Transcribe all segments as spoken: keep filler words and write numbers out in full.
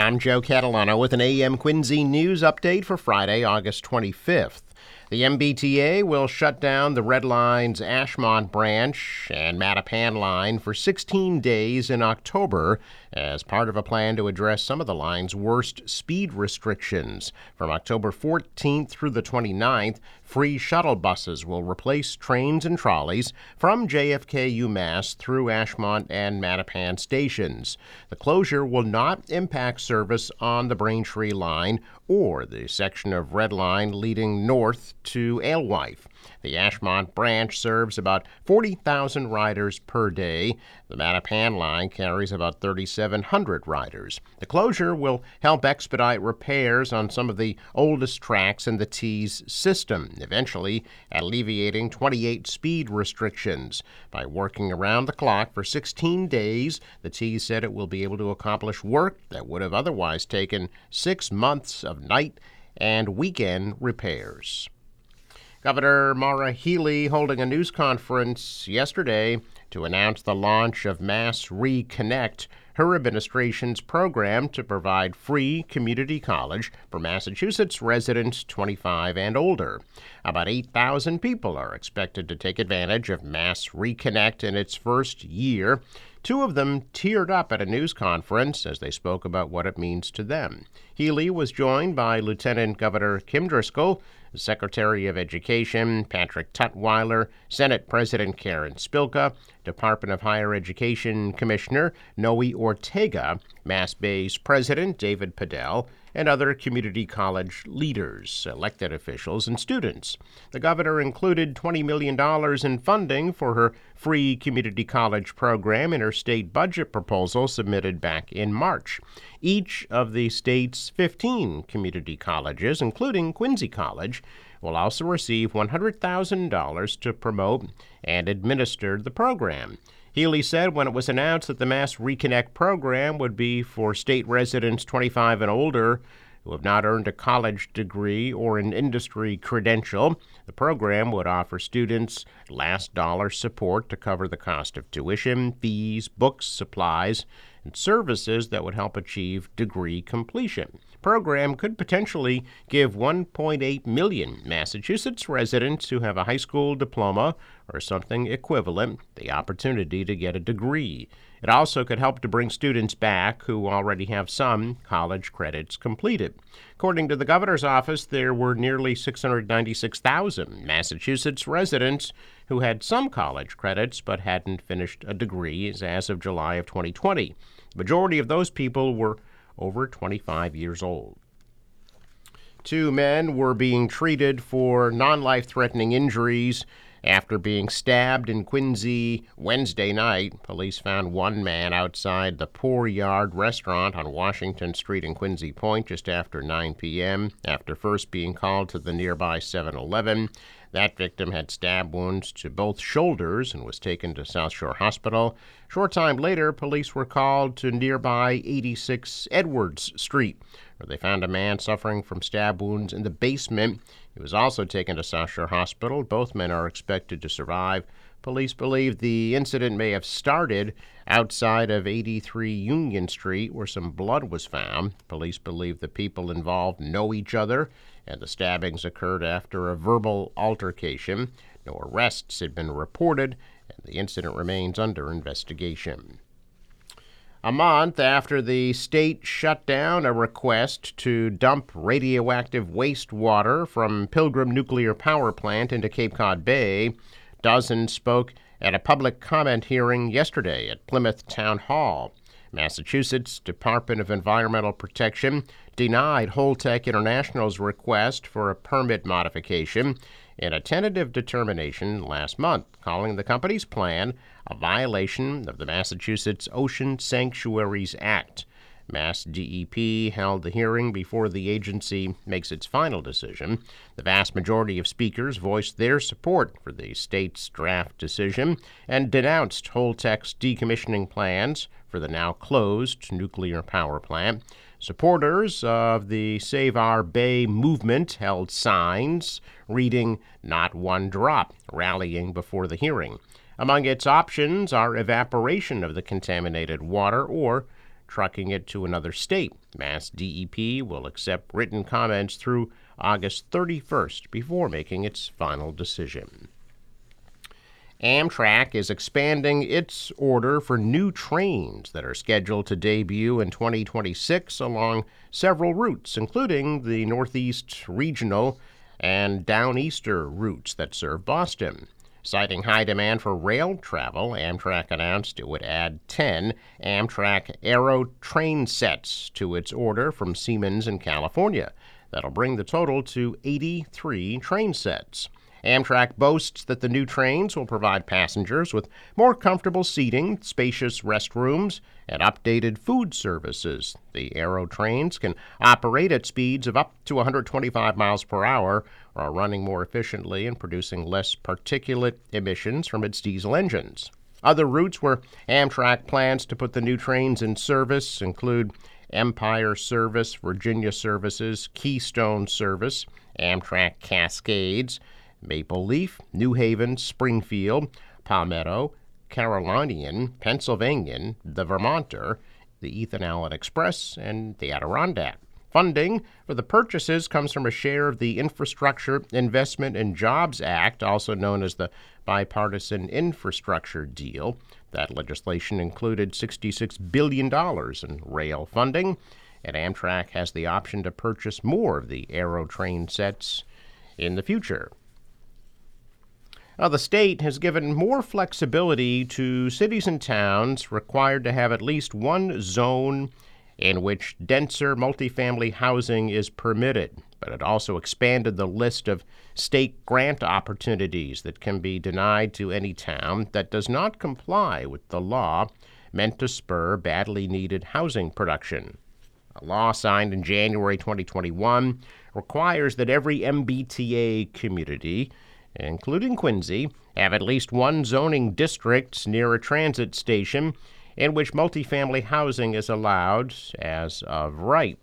I'm Joe Catalano with an A M Quincy news update for Friday, August twenty-fifth. The M B T A will shut down the Red Line's Ashmont branch and Mattapan line for sixteen days in October as part of a plan to address some of the line's worst speed restrictions. From October fourteenth through the twenty-ninth, free shuttle buses will replace trains and trolleys from J F K UMass through Ashmont and Mattapan stations. The closure will not impact service on the Braintree line or the section of Red Line leading north to Alewife. The Ashmont branch serves about forty thousand riders per day. The Mattapan line carries about thirty-seven hundred riders. The closure will help expedite repairs on some of the oldest tracks in the T's system, eventually alleviating twenty-eight speed restrictions. By working around the clock for sixteen days, the T said it will be able to accomplish work that would have otherwise taken six months of night and weekend repairs. Governor Maura Healey holding a news conference yesterday to announce the launch of Mass Reconnect, her administration's program to provide free community college for Massachusetts residents twenty-five and older. About eight thousand people are expected to take advantage of Mass Reconnect in its first year. Two of them teared up at a news conference as they spoke about what it means to them. Healey was joined by Lieutenant Governor Kim Driscoll, Secretary of Education Patrick Tutwiler, Senate President Karen Spilka, Department of Higher Education Commissioner Noe Ortega, Mass Bay's President David Padell, and other community college leaders, elected officials, and students. The governor included twenty million dollars in funding for her free community college program in her state budget proposal submitted back in March. Each of the state's fifteen community colleges, including Quincy College, will also receive one hundred thousand dollars to promote and administer the program. Healey said when it was announced that the Mass Reconnect program would be for state residents twenty-five and older who have not earned a college degree or an industry credential, the program would offer students last dollar support to cover the cost of tuition, fees, books, supplies, and services that would help achieve degree completion. The program could potentially give one point eight million Massachusetts residents who have a high school diploma or something equivalent the opportunity to get a degree. It also could help to bring students back who already have some college credits completed. According to the governor's office, there were nearly six hundred ninety-six thousand Massachusetts residents who had some college credits but hadn't finished a degree as of July of twenty twenty. The majority of those people were over twenty-five years old. Two men were being treated for non-life-threatening injuries after being stabbed in Quincy Wednesday night. Police found one man outside the Poor Yard restaurant on Washington Street in Quincy Point just after nine p.m. after first being called to the nearby seven eleven. That victim had stab wounds to both shoulders and was taken to South Shore Hospital. Short time later, police were called to nearby eighty-six Edwards Street, where they found a man suffering from stab wounds in the basement. He was also taken to South Shore Hospital. Both men are expected to survive. Police believe the incident may have started outside of eighty-three Union Street, where some blood was found. Police believe the people involved know each other, and the stabbings occurred after a verbal altercation. No arrests had been reported, and the incident remains under investigation. A month after the state shut down a request to dump radioactive wastewater from Pilgrim Nuclear Power Plant into Cape Cod Bay, dozens spoke at a public comment hearing yesterday at Plymouth Town Hall. Massachusetts Department of Environmental Protection denied Holtec International's request for a permit modification in a tentative determination last month, calling the company's plan a violation of the Massachusetts Ocean Sanctuaries Act. Mass D E P held the hearing before the agency makes its final decision. The vast majority of speakers voiced their support for the state's draft decision and denounced Holtec's decommissioning plans for the now-closed nuclear power plant. Supporters of the Save Our Bay movement held signs reading "Not One Drop," rallying before the hearing. Among its options are evaporation of the contaminated water or trucking it to another state. Mass D E P will accept written comments through August thirty-first before making its final decision. Amtrak is expanding its order for new trains that are scheduled to debut in twenty twenty-six along several routes, including the Northeast Regional and Downeaster routes that serve Boston. Citing high demand for rail travel, Amtrak announced it would add ten Amtrak Aero train sets to its order from Siemens in California. That'll bring the total to eighty-three train sets. Amtrak boasts that the new trains will provide passengers with more comfortable seating, spacious restrooms, and updated food services. The Aero trains can operate at speeds of up to one hundred twenty-five miles per hour, are running more efficiently and producing less particulate emissions from its diesel engines. Other routes where Amtrak plans to put the new trains in service include Empire Service, Virginia Services, Keystone Service, Amtrak Cascades, Maple Leaf, New Haven, Springfield, Palmetto, Carolinian, Pennsylvanian, the Vermonter, the Ethan Allen Express, and the Adirondack. Funding for the purchases comes from a share of the Infrastructure Investment and Jobs Act, also known as the Bipartisan Infrastructure Deal. That legislation included sixty-six billion dollars in rail funding, and Amtrak has the option to purchase more of the Aero train sets in the future. Now, the state has given more flexibility to cities and towns required to have at least one zone in which denser multifamily housing is permitted, but it also expanded the list of state grant opportunities that can be denied to any town that does not comply with the law meant to spur badly needed housing production. A law signed in January twenty twenty-one requires that every M B T A community, including Quincy, have at least one zoning district near a transit station in which multifamily housing is allowed as of right.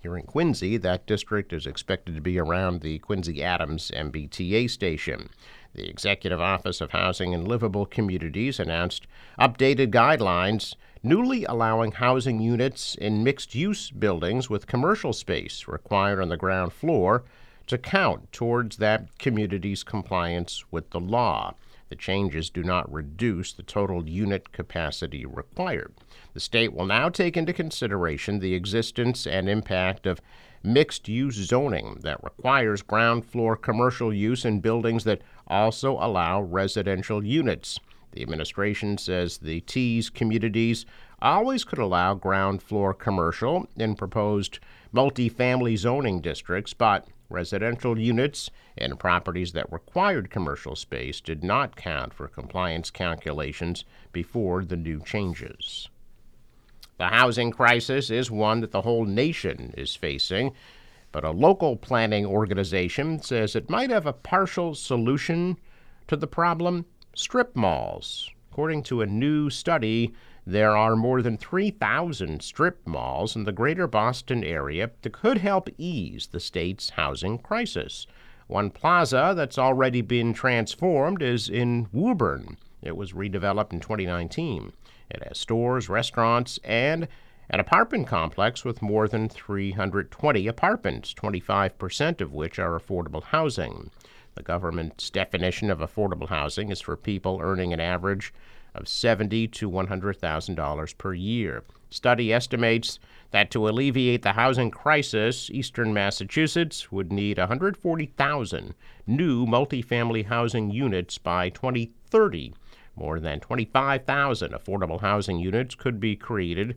Here in Quincy, that district is expected to be around the Quincy Adams M B T A station. The Executive Office of Housing and Livable Communities announced updated guidelines newly allowing housing units in mixed-use buildings with commercial space required on the ground floor to count towards that community's compliance with the law. The changes do not reduce the total unit capacity required. The state will now take into consideration the existence and impact of mixed-use zoning that requires ground floor commercial use in buildings that also allow residential units. The administration says the T's communities always could allow ground floor commercial in proposed multifamily zoning districts, but residential units and properties that required commercial space did not count for compliance calculations before the new changes. The housing crisis is one that the whole nation is facing, but a local planning organization says it might have a partial solution to the problem: strip malls. According to a new study, there are more than three thousand strip malls in the greater Boston area that could help ease the state's housing crisis. One plaza that's already been transformed is in Woburn. It was redeveloped in twenty nineteen. It has stores, restaurants, and an apartment complex with more than three hundred twenty apartments, twenty-five percent of which are affordable housing. The government's definition of affordable housing is for people earning an average of seventy thousand to one hundred thousand dollars per year. Study estimates that to alleviate the housing crisis, eastern Massachusetts would need one hundred forty thousand new multifamily housing units by twenty thirty. More than twenty-five thousand affordable housing units could be created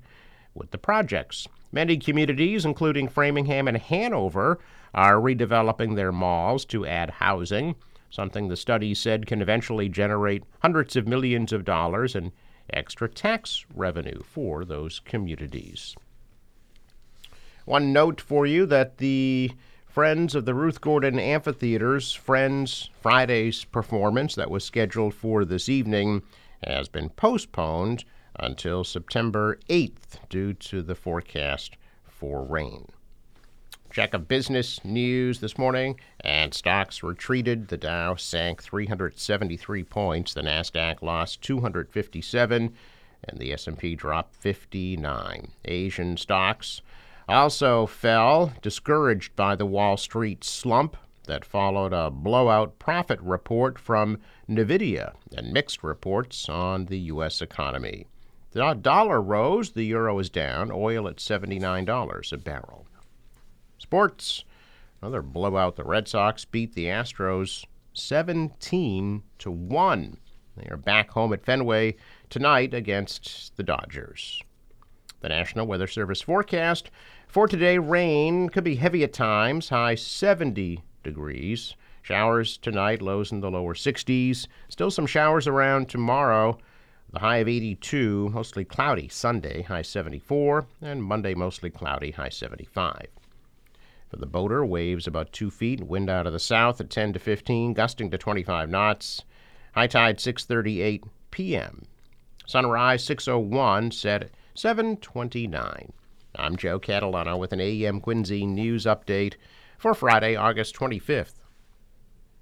with the projects. Many communities, including Framingham and Hanover, are redeveloping their malls to add housing, something the study said can eventually generate hundreds of millions of dollars in extra tax revenue for those communities. One note for you that the Friends of the Ruth Gordon Amphitheater's Friends Friday's performance that was scheduled for this evening has been postponed until September eighth due to the forecast for rain. Check of business news this morning, and stocks retreated. The Dow sank three hundred seventy-three points. The Nasdaq lost two hundred fifty-seven, and the S and P dropped fifty-nine. Asian stocks also fell, discouraged by the Wall Street slump that followed a blowout profit report from NVIDIA and mixed reports on the U S economy. The dollar rose, the euro is down, oil at seventy-nine dollars a barrel. Sports, another blowout. The Red Sox beat the Astros seventeen to one. They are back home at Fenway tonight against the Dodgers. The National Weather Service forecast for today, rain could be heavy at times, high seventy degrees. Showers tonight, lows in the lower sixties. Still some showers around tomorrow. The high of eighty-two, mostly cloudy Sunday, high seventy-four, and Monday mostly cloudy, high seventy-five. For the boater, waves about two feet, wind out of the south at ten to fifteen, gusting to twenty-five knots. High tide six thirty-eight p.m. Sunrise six oh one, set at seven twenty-nine. I'm Joe Catalano with an A M Quincy news update for Friday, August twenty-fifth.